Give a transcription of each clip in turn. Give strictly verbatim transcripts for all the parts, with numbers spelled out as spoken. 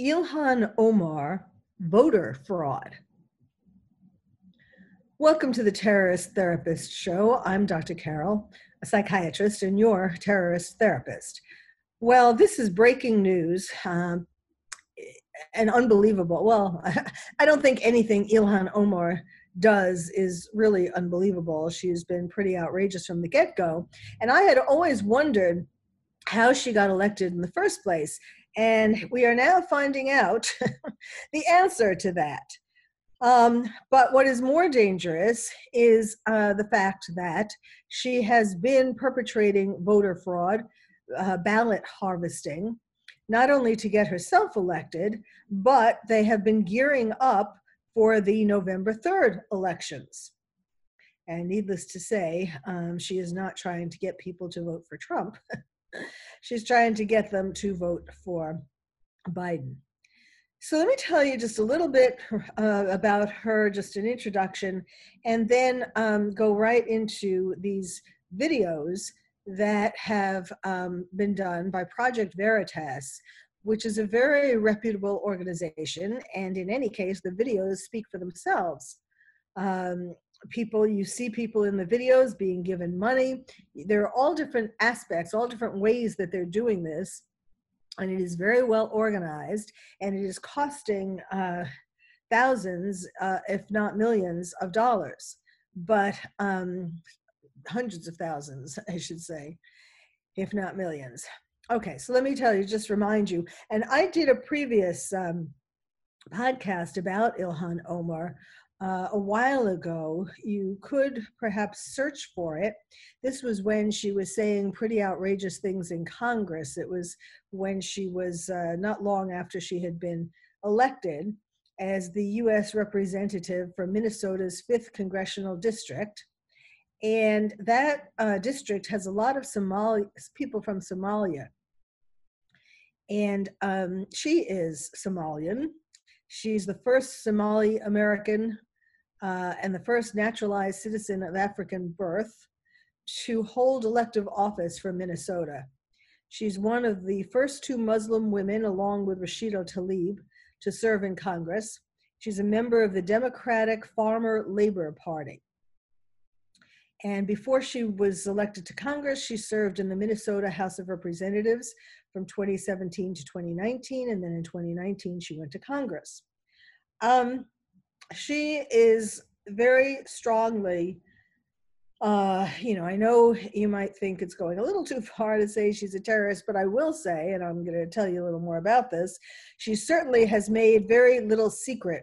Ilhan Omar, voter fraud. Welcome to the Terrorist Therapist Show. I'm Doctor Carol, a psychiatrist and your terrorist therapist. Well, this is breaking news um, and unbelievable. Well, I don't think anything Ilhan Omar does is really unbelievable. She's been pretty outrageous from the get-go. And I had always wondered how she got elected in the first place. And we are now finding out the answer to that. Um, but what is more dangerous is uh, the fact that she has been perpetrating voter fraud, uh, ballot harvesting, not only to get herself elected, but they have been gearing up for the November third elections. And needless to say, um, she is not trying to get people to vote for Trump. She's trying to get them to vote for Biden. So let me tell you just a little bit uh, about her, just an introduction, and then um, go right into these videos that have um, been done by Project Veritas, which is a very reputable organization. And in any case, the videos speak for themselves. Um, People, you see people in the videos being given money. There are all different aspects, all different ways that they're doing this. And it is very well organized. And it is costing uh, thousands, uh, if not millions of dollars, but um, hundreds of thousands, I should say, if not millions. Okay, so let me tell you, just remind you. And I did a previous um, podcast about Ilhan Omar. Uh, a while ago, you could perhaps search for it. This was when she was saying pretty outrageous things in Congress. It was when she was uh, not long after she had been elected as the U S representative for Minnesota's fifth Congressional District. And that uh, district has a lot of Somali people from Somalia. And um, she is Somalian. She's the first Somali American Uh, and the first naturalized citizen of African birth to hold elective office for Minnesota. She's one of the first two Muslim women, along with Rashida Tlaib, to serve in Congress. She's a member of the Democratic Farmer Labor Party. And before she was elected to Congress, she served in the Minnesota House of Representatives from twenty seventeen to twenty nineteen, and then in twenty nineteen, she went to Congress. Um, She is very strongly, uh, you know, I know you might think it's going a little too far to say she's a terrorist, but I will say, and I'm going to tell you a little more about this, she certainly has made very little secret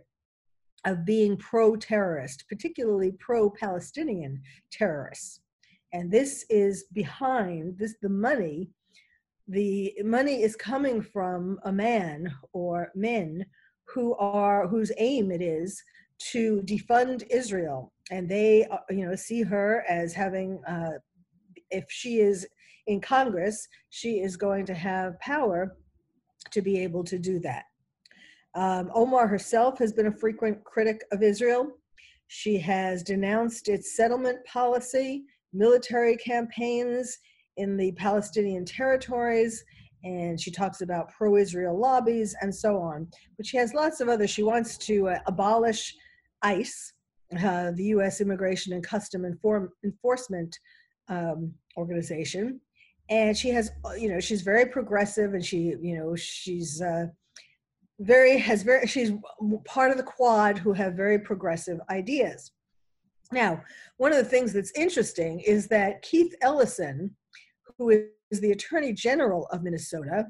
of being pro-terrorist, particularly pro-Palestinian terrorists. And this is behind this, the money, the money is coming from a man or men who are, whose aim it is to defund Israel. And they, you know, see her as having, uh, if she is in Congress, she is going to have power to be able to do that. Um, Omar herself has been a frequent critic of Israel. She has denounced its settlement policy, military campaigns in the Palestinian territories, and she talks about pro-Israel lobbies and so on. But she has lots of others. She wants to uh, abolish ICE, uh, the U S Immigration and Custom Inform- Enforcement um, Organization. And she has, you know, she's very progressive, and she, you know, she's uh, very, has very, she's part of the Quad who have very progressive ideas. Now, one of the things that's interesting is that Keith Ellison, who is the Attorney General of Minnesota,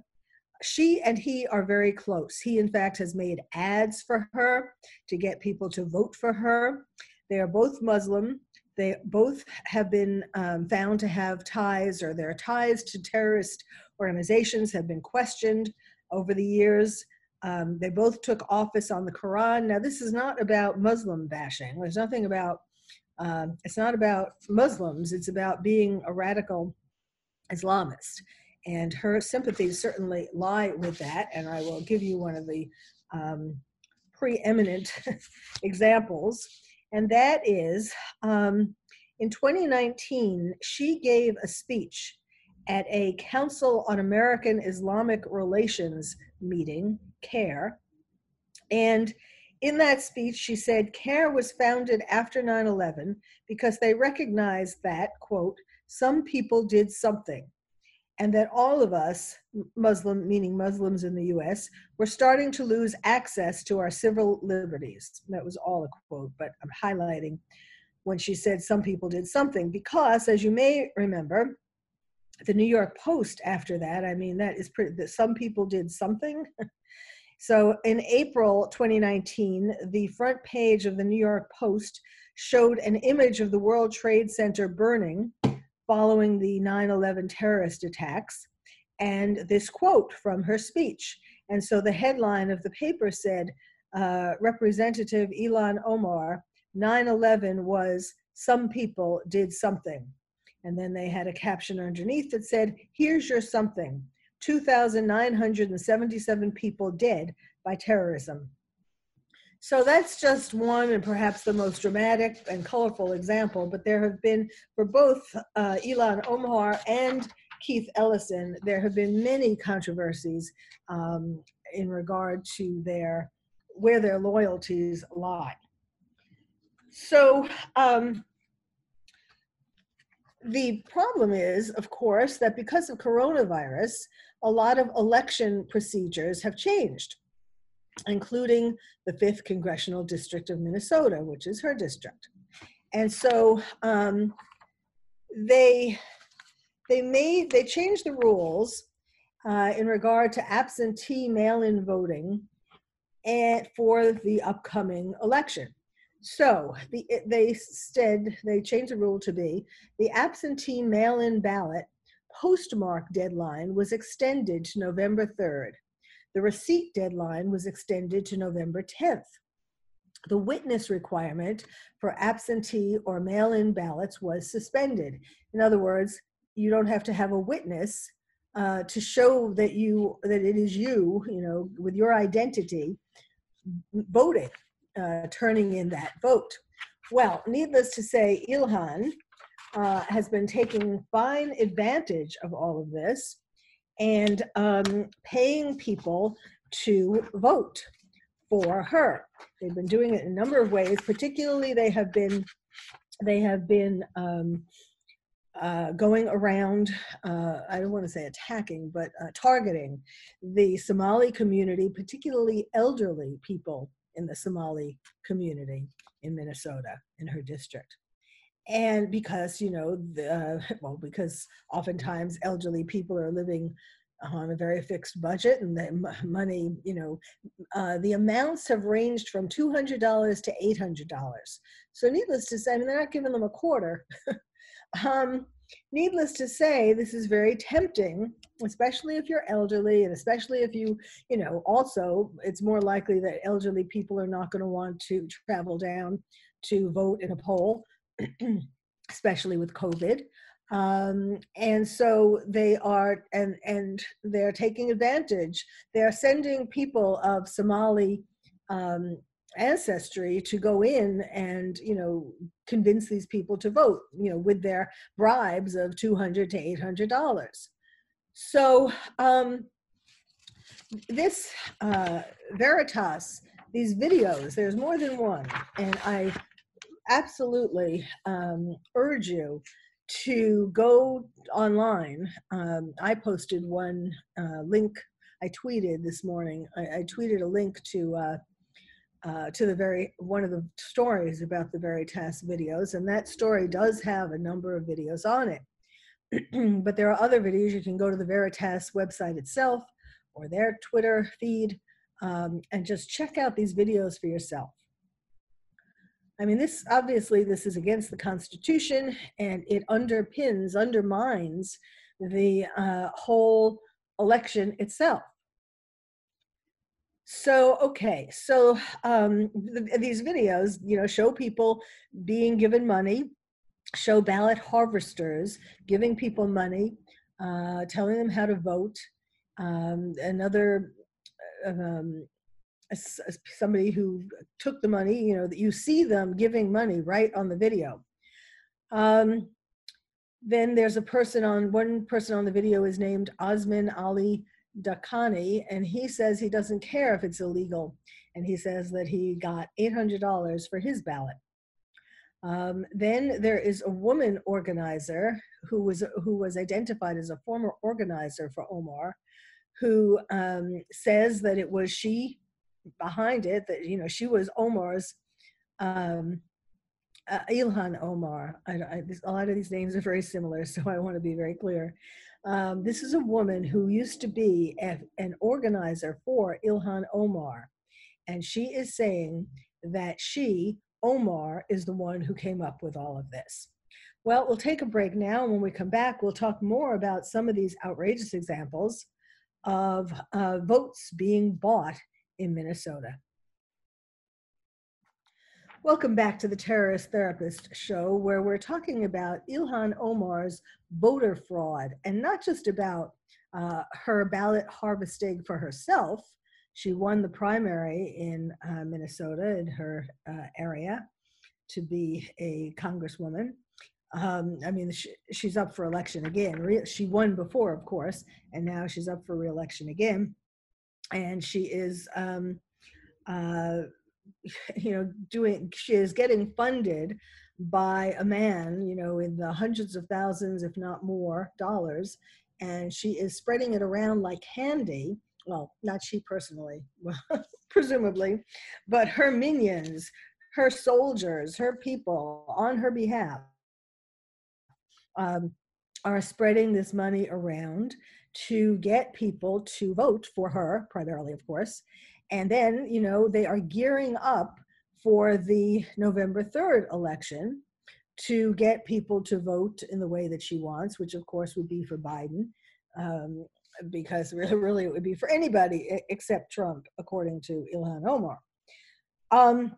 she and he are very close. He, in fact, has made ads for her to get people to vote for her. They are both Muslim. They both have been um, found to have ties, or their ties to terrorist organizations have been questioned over the years. Um, they both took office on the Quran. Now, this is not about Muslim bashing. There's nothing about, um, it's not about Muslims. It's about being a radical Islamist. And her sympathies certainly lie with that. And I will give you one of the um, preeminent examples. And that is, um, in twenty nineteen, she gave a speech at a Council on American Islamic Relations meeting, CARE. And in that speech, she said, CARE was founded after nine eleven because they recognized that, quote, some people did something, and that all of us, Muslim, meaning Muslims in the U S, were starting to lose access to our civil liberties. That was all a quote, but I'm highlighting when she said some people did something, because as you may remember, the New York Post after that, I mean, that is pretty, that some people did something. So in April twenty nineteen, the front page of the New York Post showed an image of the World Trade Center burning following the nine eleven terrorist attacks, and this quote from her speech. And so the headline of the paper said, uh, Representative Ilhan Omar, nine eleven was some people did something. And then they had a caption underneath that said, here's your something, two thousand nine hundred seventy-seven people dead by terrorism. So that's just one, and perhaps the most dramatic and colorful example, but there have been, for both uh, Ilhan Omar and Keith Ellison, there have been many controversies um, in regard to their, where their loyalties lie. So um, the problem is, of course, that because of coronavirus, a lot of election procedures have changed, including the fifth Congressional District of Minnesota, which is her district. And so um, they, they made, they changed the rules uh, in regard to absentee mail-in voting and for the upcoming election. So the, they said, they changed the rule to be, the absentee mail-in ballot postmark deadline was extended to November third. The receipt deadline was extended to November tenth. The witness requirement for absentee or mail-in ballots was suspended. In other words, you don't have to have a witness uh, to show that you, that it is you, you know, with your identity, voting, uh, turning in that vote. Well, needless to say, Ilhan uh, has been taking fine advantage of all of this, and um, paying people to vote for her. They've been doing it in a number of ways. Particularly, they have been they have been um, uh, going around. Uh, I don't want to say attacking, but uh, targeting the Somali community, particularly elderly people in the Somali community in Minnesota, in her district. And because, you know, the, uh, well, because oftentimes elderly people are living on a very fixed budget, and the money, you know, uh, the amounts have ranged from two hundred dollars to eight hundred dollars. So needless to say, I mean, they're not giving them a quarter. um, needless to say, this is very tempting, especially if you're elderly, and especially if you, you know, also, it's more likely that elderly people are not going to want to travel down to vote in a poll, especially with COVID. Um, and so they are, and, and they're taking advantage. They're sending people of Somali um, ancestry to go in and, you know, convince these people to vote, you know, with their bribes of two hundred dollars to eight hundred dollars. So um, this uh, Veritas, these videos, there's more than one, and I absolutely um, urge you to go online. Um, I posted one uh, link I tweeted this morning, I, I tweeted a link to uh, uh, to the very, one of the stories about the Veritas videos, and that story does have a number of videos on it. But there are other videos. You can go to the Veritas website itself or their Twitter feed um, and just check out these videos for yourself. I mean, this, obviously, this is against the Constitution, and it underpins, undermines the uh, whole election itself. So, okay, so um, th these videos, you know, show people being given money, show ballot harvesters giving people money, uh, telling them how to vote. Um, another, um, As somebody who took the money, you know, that you see them giving money right on the video. Um, then there's a person on, one person on the video is named Osman Ali Dakhani, and he says he doesn't care if it's illegal. And he says that he got eight hundred dollars for his ballot. Um, then there is a woman organizer who was, who was identified as a former organizer for Omar, who um, says that it was she behind it, that, you know, she was Omar's, um, uh, Ilhan Omar. I, I, this, a lot of these names are very similar, so I want to be very clear. Um, this is a woman who used to be a, an organizer for Ilhan Omar, and she is saying that she, Omar, is the one who came up with all of this. Well, we'll take a break now, and when we come back, we'll talk more about some of these outrageous examples of uh, votes being bought in Minnesota. Welcome back to the Terrorist Therapist Show, where we're talking about Ilhan Omar's voter fraud, and not just about uh, her ballot harvesting for herself. She won the primary in uh, Minnesota, in her uh, area, to be a congresswoman. Um, I mean, she, she's up for election again. Re- she won before, of course, and now she's up for re-election again. And she is, um, uh, you know, doing, she is getting funded by a man, you know, in the hundreds of thousands, if not more, dollars. And she is spreading it around like candy. Well, not she personally, well, presumably, but her minions, her soldiers, her people on her behalf um, are spreading this money around to get people to vote for her, primarily, of course. And then, you know, they are gearing up for the November third election to get people to vote in the way that she wants, which of course would be for Biden, um, because really, really it would be for anybody except Trump, according to Ilhan Omar. Um,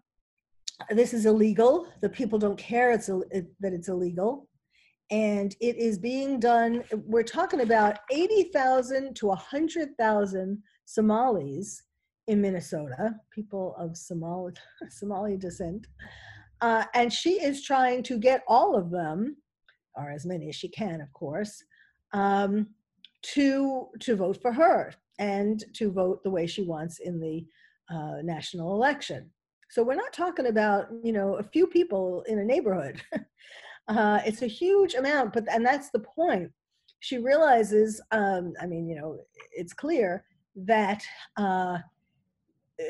this is illegal. The people don't care it's, it, that it's illegal. And it is being done, we're talking about eighty thousand to one hundred thousand Somalis in Minnesota, people of Somali, Somali descent. Uh, and she is trying to get all of them, or as many as she can, of course, um, to, to vote for her and to vote the way she wants in the uh, national election. So we're not talking about, you know, a few people in a neighborhood. Uh, it's a huge amount, but, and that's the point. She realizes, um, I mean, you know, it's clear that, uh,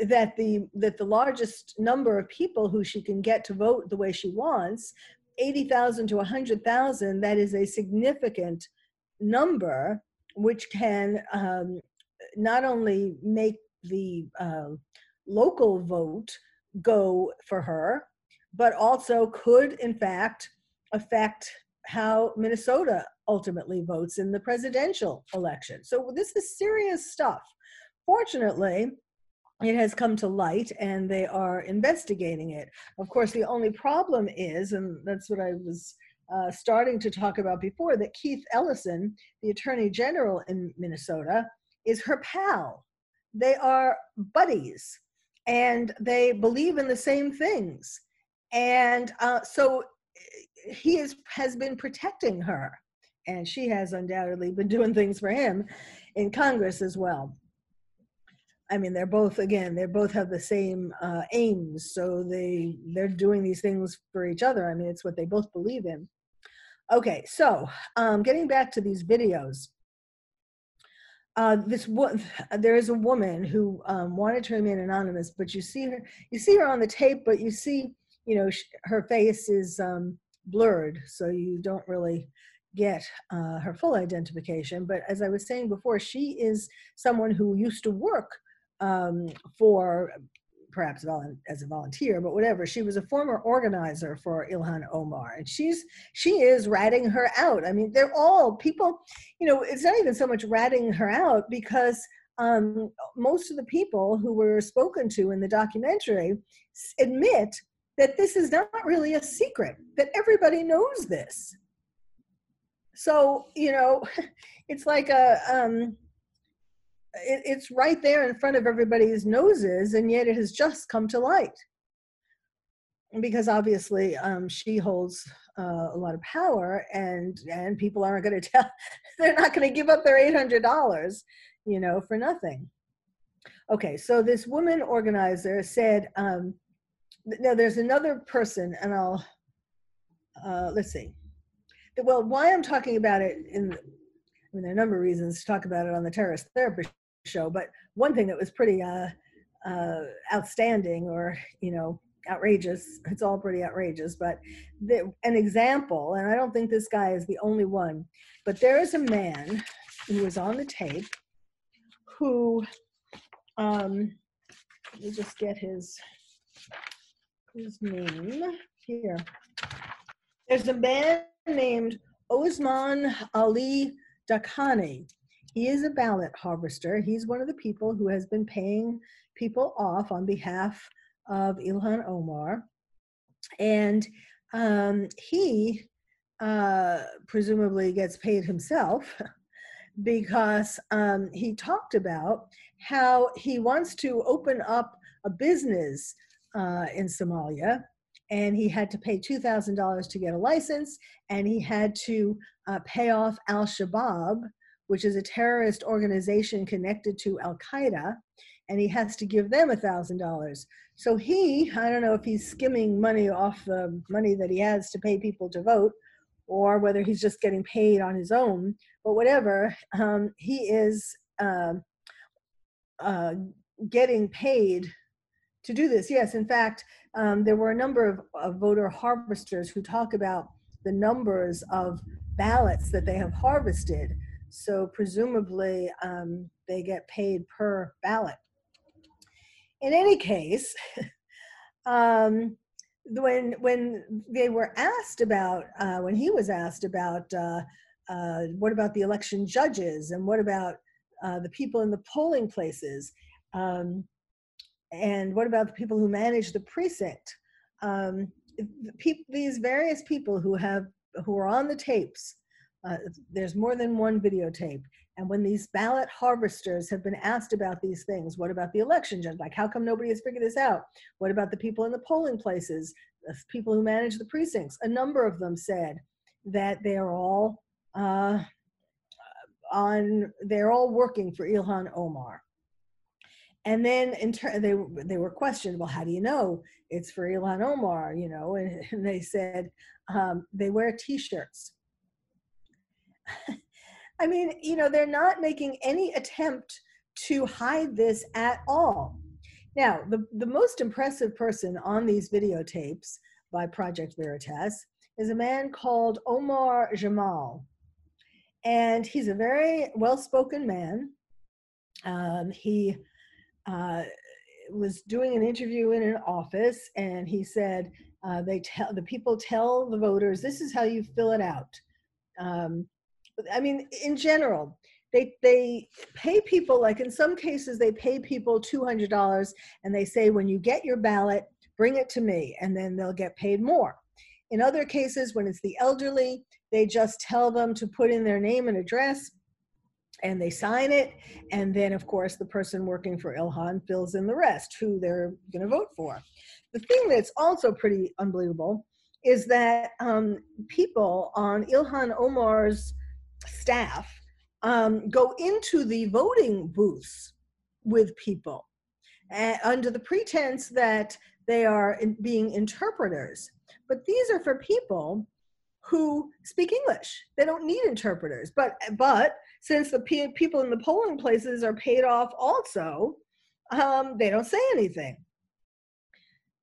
that, the, that the largest number of people who she can get to vote the way she wants, eighty thousand to one hundred thousand, that is a significant number, which can um, not only make the uh, local vote go for her, but also could, in fact, affect how Minnesota ultimately votes in the presidential election. So this is serious stuff. Fortunately, it has come to light and they are investigating it. Of course, the only problem is, and that's what I was uh, starting to talk about before, that Keith Ellison, the Attorney General in Minnesota, is her pal. They are buddies and they believe in the same things. And uh, so he is, has been protecting her, and she has undoubtedly been doing things for him in Congress as well. I mean, they're both, again, they both have the same uh, aims, so they, they're doing these things for each other. I mean, it's what they both believe in. Okay, so um, getting back to these videos. Uh, this wo- there is a woman who um, wanted to remain anonymous, but you see her, you see her on the tape, but you see, you know, sh- her face is um, blurred, so you don't really get uh, her full identification. But as I was saying before, she is someone who used to work um, for, perhaps as a volunteer, but whatever. She was a former organizer for Ilhan Omar, and she's she is ratting her out. I mean, they're all people, you know, it's not even so much ratting her out, because um, most of the people who were spoken to in the documentary admit that this is not really a secret, that everybody knows this. So, you know, it's like a... Um, it's right there in front of everybody's noses, and yet it has just come to light. Because obviously um, she holds uh, a lot of power, and and people aren't going to tell, they're not going to give up their eight hundred dollars, you know, for nothing. Okay, so this woman organizer said, um, now there's another person, and I'll, uh, let's see. Well, why I'm talking about it in, I mean, there are a number of reasons to talk about it on the Terrorist Therapist show, but one thing that was pretty uh, uh, outstanding, or, you know, outrageous, it's all pretty outrageous, but the, an example, and I don't think this guy is the only one, but there is a man who was on the tape who, um, let me just get his, his name here. There's a man named Osman Ali Dakhani. He is a ballot harvester. He's one of the people who has been paying people off on behalf of Ilhan Omar. And um, he uh, presumably gets paid himself, because um, he talked about how he wants to open up a business uh, in Somalia. And he had to pay two thousand dollars to get a license, and he had to uh, pay off Al-Shabaab, which is a terrorist organization connected to Al-Qaeda, and he has to give them one thousand dollars. So he, I don't know if he's skimming money off the money that he has to pay people to vote, or whether he's just getting paid on his own, but whatever, um, he is uh, uh, getting paid to do this. Yes, in fact, um, there were a number of, of voter harvesters who talk about the numbers of ballots that they have harvested. So presumably um, they get paid per ballot. In any case, um, when when they were asked about, uh, when he was asked about, uh, uh, what about the election judges, and what about uh, the people in the polling places? Um, And what about the people who manage the precinct? Um, the pe- these various people who have who are on the tapes, uh, there's more than one videotape. And when these ballot harvesters have been asked about these things, what about the election judge? Like, how come nobody has figured this out? What about the people in the polling places, the people who manage the precincts? A number of them said that they are all uh, on. They're all working for Ilhan Omar. And then in ter- they they were questioned, well, how do you know it's for Ilhan Omar, you know? And, and they said, um, they wear T-shirts. I mean, you know, they're not making any attempt to hide this at all. Now, the, the most impressive person on these videotapes by Project Veritas is a man called Omar Jamal. And he's a very well-spoken man. Um, he... Uh, was doing an interview in an office, and he said, uh, they tell the people tell the voters, this is how you fill it out. Um, I mean, in general, they they pay people, like in some cases, they pay people two hundred dollars, and they say, when you get your ballot, bring it to me, and then they'll get paid more. In other cases, when it's the elderly, they just tell them to put in their name and address, and they sign it, and then, of course, the person working for Ilhan fills in the rest, who they're going to vote for. The thing that's also pretty unbelievable is that um, people on Ilhan Omar's staff um, go into the voting booths with people uh, under the pretense that they are in being interpreters. But these are for people who speak English. They don't need interpreters. But but since the pe- people in the polling places are paid off also, um, they don't say anything.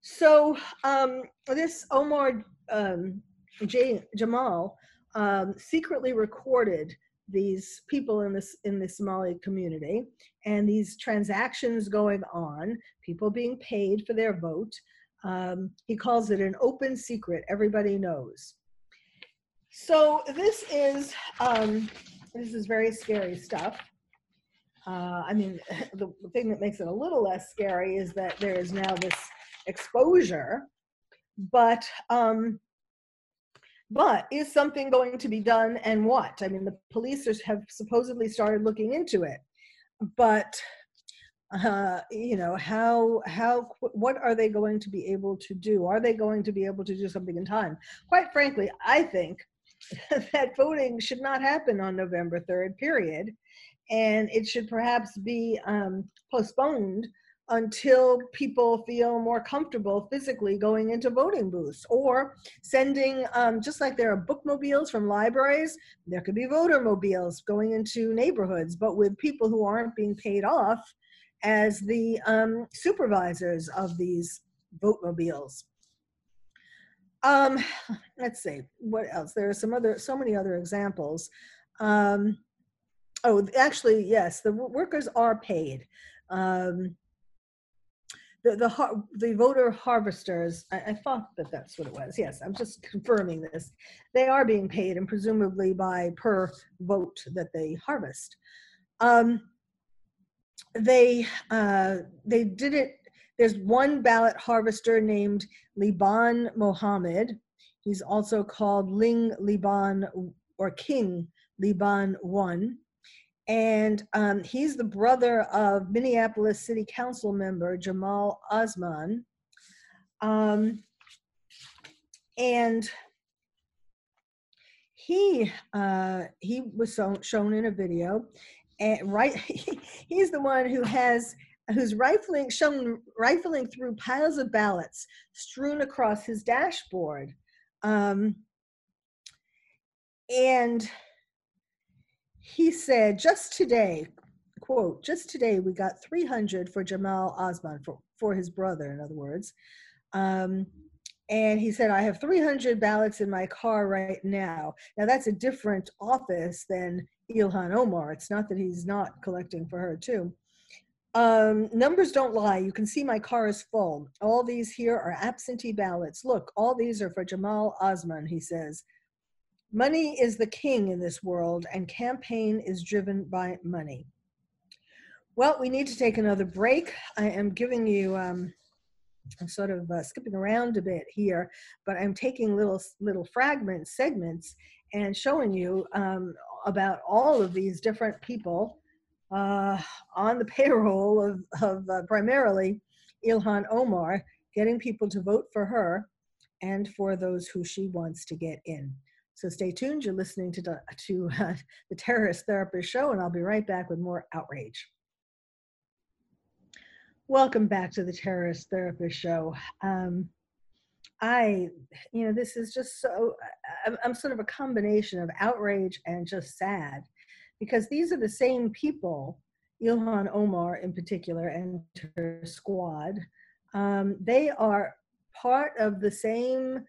So um, this Omar um, J- Jamal um, secretly recorded these people in this in the Somali community and these transactions going on, people being paid for their vote. Um, he calls it an open secret. Everybody knows. So this is um, this is very scary stuff. Uh, I mean, the thing that makes it a little less scary is that there is now this exposure, but um, but is something going to be done, and what? I mean, the police have supposedly started looking into it, but uh, you know, how how what are they going to be able to do? Are they going to be able to do something in time? Quite frankly, I think that voting should not happen on November third, period, and it should perhaps be um, postponed until people feel more comfortable physically going into voting booths, or sending, um, just like there are bookmobiles from libraries, there could be voter mobiles going into neighborhoods, but with people who aren't being paid off as the um, supervisors of these vote mobiles. Um, let's see, what else? There are some other, so many other examples. Um, oh, actually, yes, the workers are paid. Um, The, the the voter harvesters, I, I thought that that's what it was. Yes, I'm just confirming this. They are being paid, and presumably by per vote that they harvest. Um, they uh, they did it. There's one ballot harvester named Liban Mohamed. He's also called Ling Liban or King Liban One. And um, he's the brother of Minneapolis City Council member Jamal Osman. Um, and he uh, he was so, shown in a video, and right, he's the one who has who's rifling shown rifling through piles of ballots strewn across his dashboard, um, and. He said, just today, quote, just today we got three hundred for Jamal Osman, for, for his brother, in other words. Um, and he said, I have three hundred ballots in my car right now. Now that's a different office than Ilhan Omar. It's not that he's not collecting for her too. Um, numbers don't lie. You can see my car is full. All these here are absentee ballots. Look, all these are for Jamal Osman, he says. Money is the king in this world, and campaign is driven by money. Well, we need to take another break. I am giving you, um, I'm sort of uh, skipping around a bit here, but I'm taking little little fragments, segments, and showing you um, about all of these different people uh, on the payroll of, of uh, primarily Ilhan Omar, getting people to vote for her and for those who she wants to get in. So stay tuned. You're listening to, the, to uh, the Terrorist Therapist Show, and I'll be right back with more outrage. Welcome back to the Terrorist Therapist Show. Um, I, you know, this is just so, I'm, I'm sort of a combination of outrage and just sad, because these are the same people, Ilhan Omar in particular, and her squad. Um, they are part of the same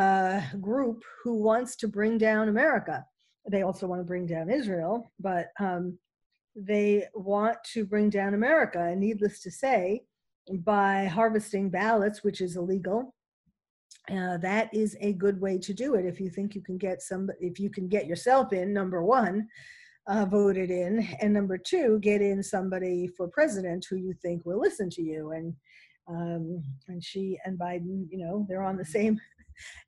Uh, group who wants to bring down America. They also want to bring down Israel, but um, they want to bring down America, and needless to say, by harvesting ballots, which is illegal, uh, that is a good way to do it if you think you can get some, if you can get yourself in, number one, uh, voted in, and number two, get in somebody for president who you think will listen to you. And um, and she and Biden, you know, they're on the same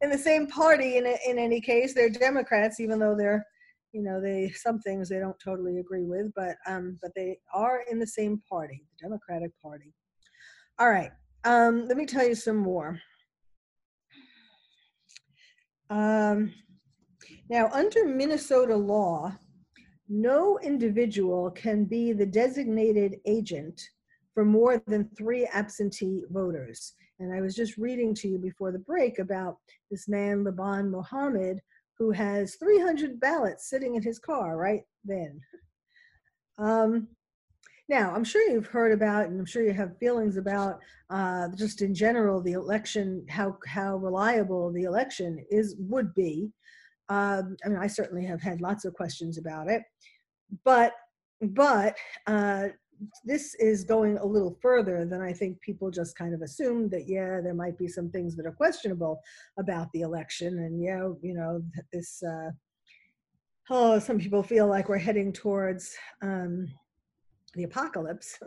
in the same party, in in any case. They're Democrats, even though they're, you know, they some things they don't totally agree with, but um, but they are in the same party, the Democratic Party. All right, um, let me tell you some more. Um, now, under Minnesota law, no individual can be the designated agent for more than three absentee voters. And I was just reading to you before the break about this man, Liban Mohamed, who has three hundred ballots sitting in his car right then. Um, now, I'm sure you've heard about, and I'm sure you have feelings about, uh, just in general, the election, how, how reliable the election is, would be. Um, I mean, I certainly have had lots of questions about it, but, but uh, this is going a little further than I think people just kind of assumed that, yeah, there might be some things that are questionable about the election. And yeah, you know, this, uh, oh, some people feel like we're heading towards um, the apocalypse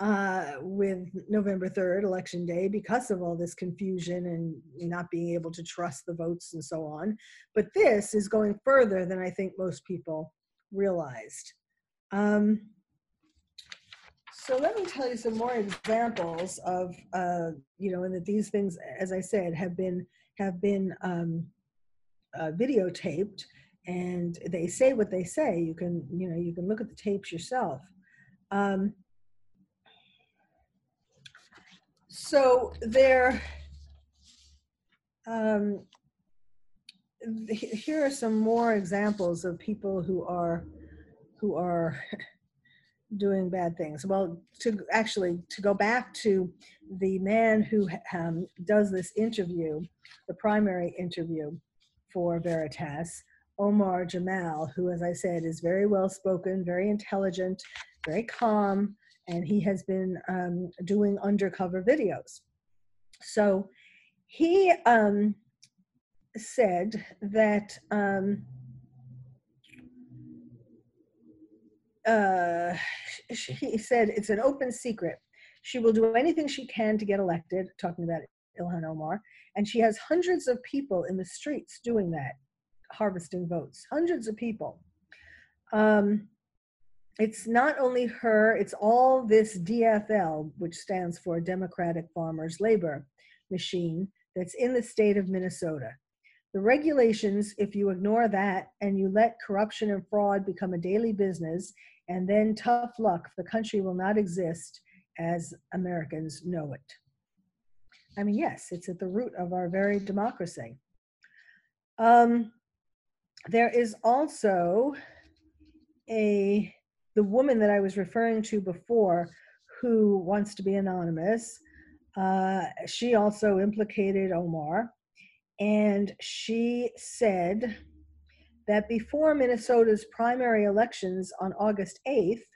uh, with November third, election day, because of all this confusion and not being able to trust the votes and so on. But this is going further than I think most people realized. Um, So let me tell you some more examples of, uh, you know, and that these things, as I said, have been have been um, uh, videotaped, and they say what they say. You can, you know, you can look at the tapes yourself. Um, so there, um, here are some more examples of people who are, who are. doing bad things. Well, to actually to go back to the man who um, does this interview, the primary interview for Veritas, Omar Jamal, who, as I said, is very well spoken, very intelligent, very calm, and he has been um, doing undercover videos. So he um, said that. Um, Uh, he said, it's an open secret. She will do anything she can to get elected, talking about Ilhan Omar, and she has hundreds of people in the streets doing that, harvesting votes, hundreds of people. Um, it's not only her, it's all this D F L, which stands for Democratic Farmers Labor Machine, that's in the state of Minnesota. The regulations, if you ignore that and you let corruption and fraud become a daily business, and then tough luck, the country will not exist as Americans know it. I mean, yes, it's at the root of our very democracy. Um, there is also a, the woman that I was referring to before who wants to be anonymous. Uh, she also implicated Omar, and she said that before Minnesota's primary elections on August eighth,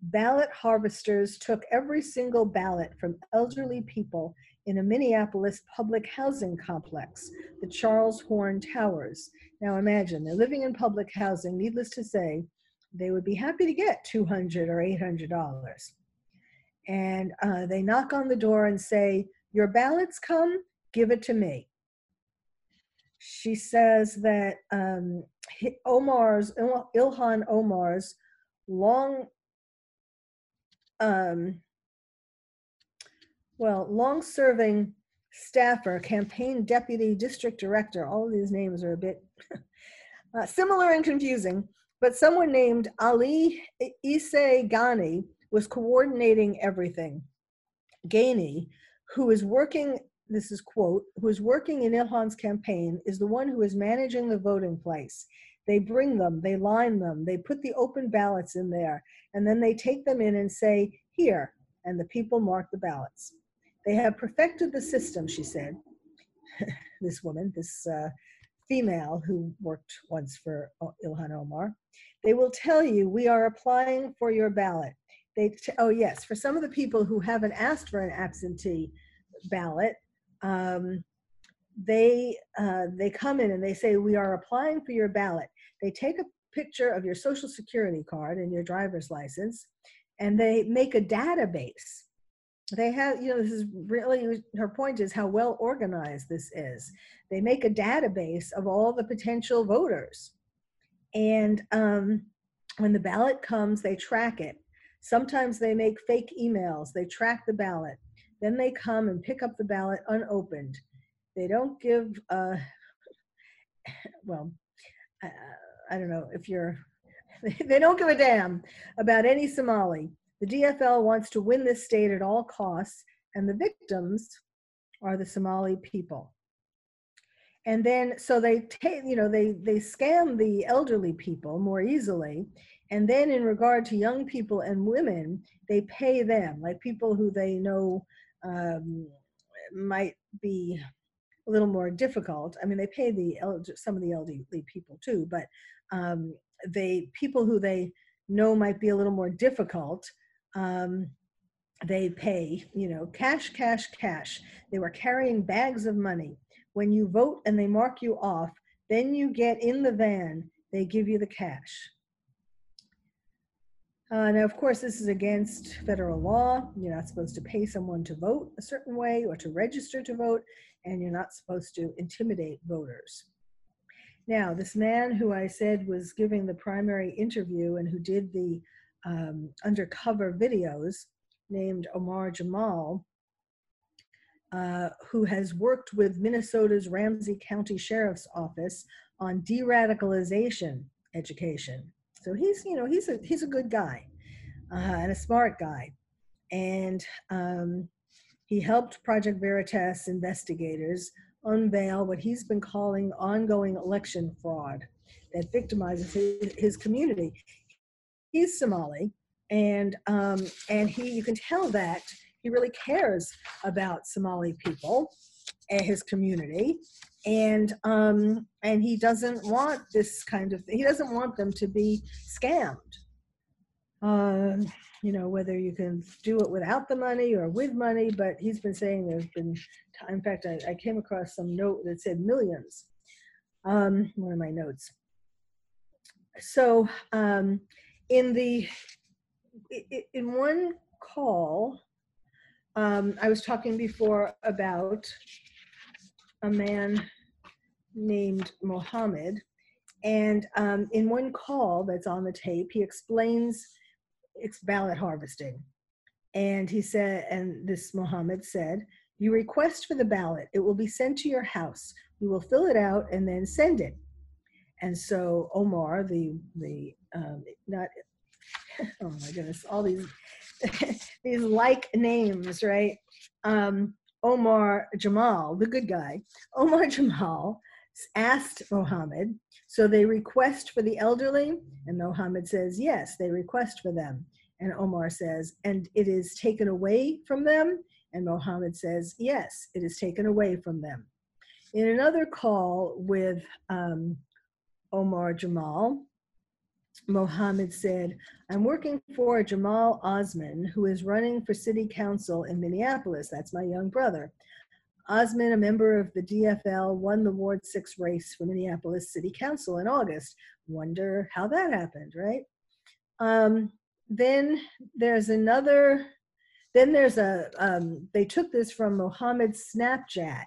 ballot harvesters took every single ballot from elderly people in a Minneapolis public housing complex, the Charles Horn Towers. Now imagine, they're living in public housing. Needless to say, they would be happy to get two hundred or eight hundred dollars. And uh, they knock on the door and say, your ballots come, give it to me. She says that um, Omar's, Ilhan Omar's long, um, well, long-serving staffer, campaign deputy, district director, all of these names are a bit uh, similar and confusing, but someone named Ali Issei Ghani was coordinating everything. Ghani, who is working, this is quote, who's working in Ilhan's campaign, is the one who is managing the voting place. They bring them, they line them, they put the open ballots in there, and then they take them in and say, here, and the people mark the ballots. They have perfected the system, she said. This woman, this uh, female who worked once for Ilhan Omar. They will tell you, we are applying for your ballot. They t oh yes, for some of the people who haven't asked for an absentee ballot, Um, they, uh, they come in and they say, we are applying for your ballot. They take a picture of your social security card and your driver's license, and they make a database. They have, you know, this is really, her point is how well organized this is. They make a database of all the potential voters. And um, when the ballot comes, they track it. Sometimes they make fake emails. They track the ballot. Then they come and pick up the ballot unopened. They don't give, uh, well, uh, I don't know if you're, they don't give a damn about any Somali. The D F L wants to win this state at all costs, and the victims are the Somali people. And then, so they take, you know, they, they scam the elderly people more easily. And then in regard to young people and women, they pay them, like people who they know um, might be a little more difficult. I mean, they pay the some of the elderly people too, but um, they people who they know might be a little more difficult, um, they pay, you know, cash, cash, cash. They were carrying bags of money. When you vote and they mark you off, then you get in the van, they give you the cash. Uh, now, of course, this is against federal law. You're not supposed to pay someone to vote a certain way or to register to vote, and you're not supposed to intimidate voters. Now, this man who I said was giving the primary interview and who did the um, undercover videos, named Omar Jamal, uh, who has worked with Minnesota's Ramsey County Sheriff's Office on de-radicalization education. So he's, you know, he's a, he's a good guy uh, and a smart guy. And um, he helped Project Veritas investigators unveil what he's been calling ongoing election fraud that victimizes his, his community. He's Somali, and, um, and he, you can tell that he really cares about Somali people and his community. And um, and he doesn't want this kind of thing. He doesn't want them to be scammed. Uh, you know, whether you can do it without the money or with money, but he's been saying there's been, in fact, I, I came across some note that said millions, um, one of my notes. So um, in the, in one call, um, I was talking before about a man named Mohamed. And um, in one call that's on the tape, he explains it's ballot harvesting. And he said, and this Mohamed said, "You request for the ballot, it will be sent to your house. You will fill it out and then send it." And so Omar, the, the um, not, oh my goodness, all these, these like names, right? Um, Omar Jamal, the good guy, Omar Jamal asked Mohamed, "So they request for the elderly?" And Mohamed says, "Yes, they request for them." And Omar says, "And it is taken away from them?" And Mohamed says, "Yes, it is taken away from them." In another call with um, Omar Jamal, Mohamed said, "I'm working for Jamal Osman, who is running for city council in Minneapolis. That's my young brother. Osman, a member of the D F L, won the Ward six race for Minneapolis City Council in August." Wonder how that happened, right? Um, then there's another, then there's a, um, they took this from Mohamed's Snapchat.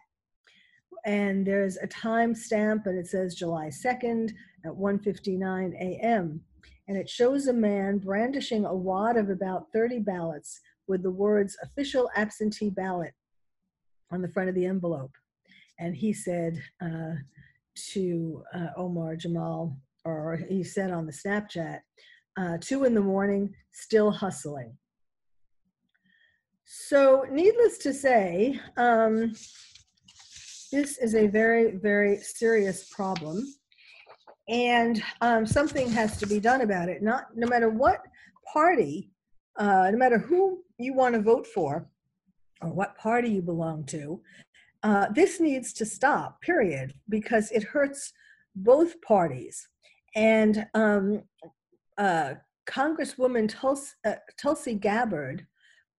And there's a time stamp, and it says July second at one fifty-nine a m And it shows a man brandishing a wad of about thirty ballots with the words "official absentee ballot" on the front of the envelope. And he said uh, to uh, Omar Jamal, or he said on the Snapchat, uh, two in the morning, still hustling." So needless to say, um, this is a very, very serious problem, and um, something has to be done about it. Not, no matter what party, uh, no matter who you want to vote for, or what party you belong to, uh, this needs to stop, period, because it hurts both parties. And um, uh, Congresswoman Tulsi, uh, Tulsi Gabbard,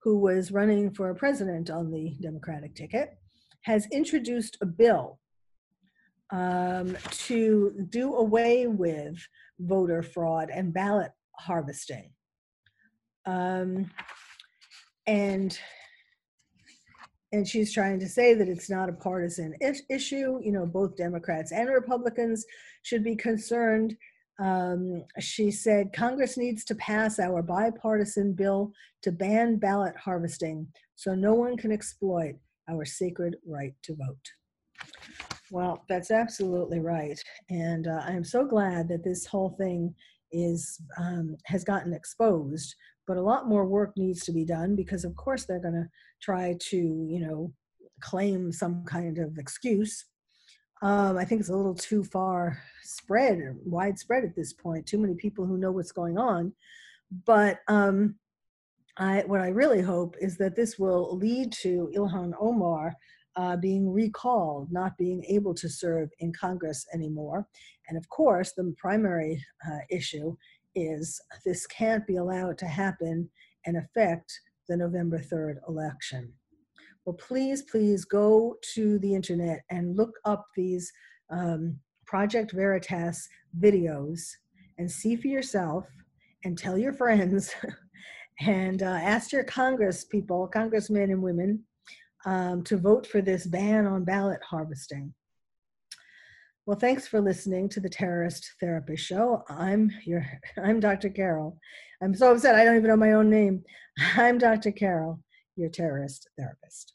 who was running for president on the Democratic ticket, has introduced a bill um, to do away with voter fraud and ballot harvesting. Um, and, and she's trying to say that it's not a partisan issue. You know, both Democrats and Republicans should be concerned. Um, she said, "Congress needs to pass our bipartisan bill to ban ballot harvesting so no one can exploit our sacred right to vote." Well, that's absolutely right. And uh, I'm so glad that this whole thing is um, has gotten exposed, but a lot more work needs to be done, because of course they're gonna try to, you know, claim some kind of excuse Um, I think it's a little too far spread or widespread at this point. Too many people who know what's going on. But um, I, what I really hope is that this will lead to Ilhan Omar uh, being recalled, not being able to serve in Congress anymore. And of course, the primary uh, issue is this can't be allowed to happen and affect the November third election. Well, please, please go to the internet and look up these um, Project Veritas videos and see for yourself and tell your friends and uh, ask your Congress people, congressmen and women, um, to vote for this ban on ballot harvesting. Well, thanks for listening to the Terrorist Therapy Show. I'm your, I'm Doctor Carol. I'm so upset I don't even know my own name. I'm Doctor Carol, your terrorist therapist.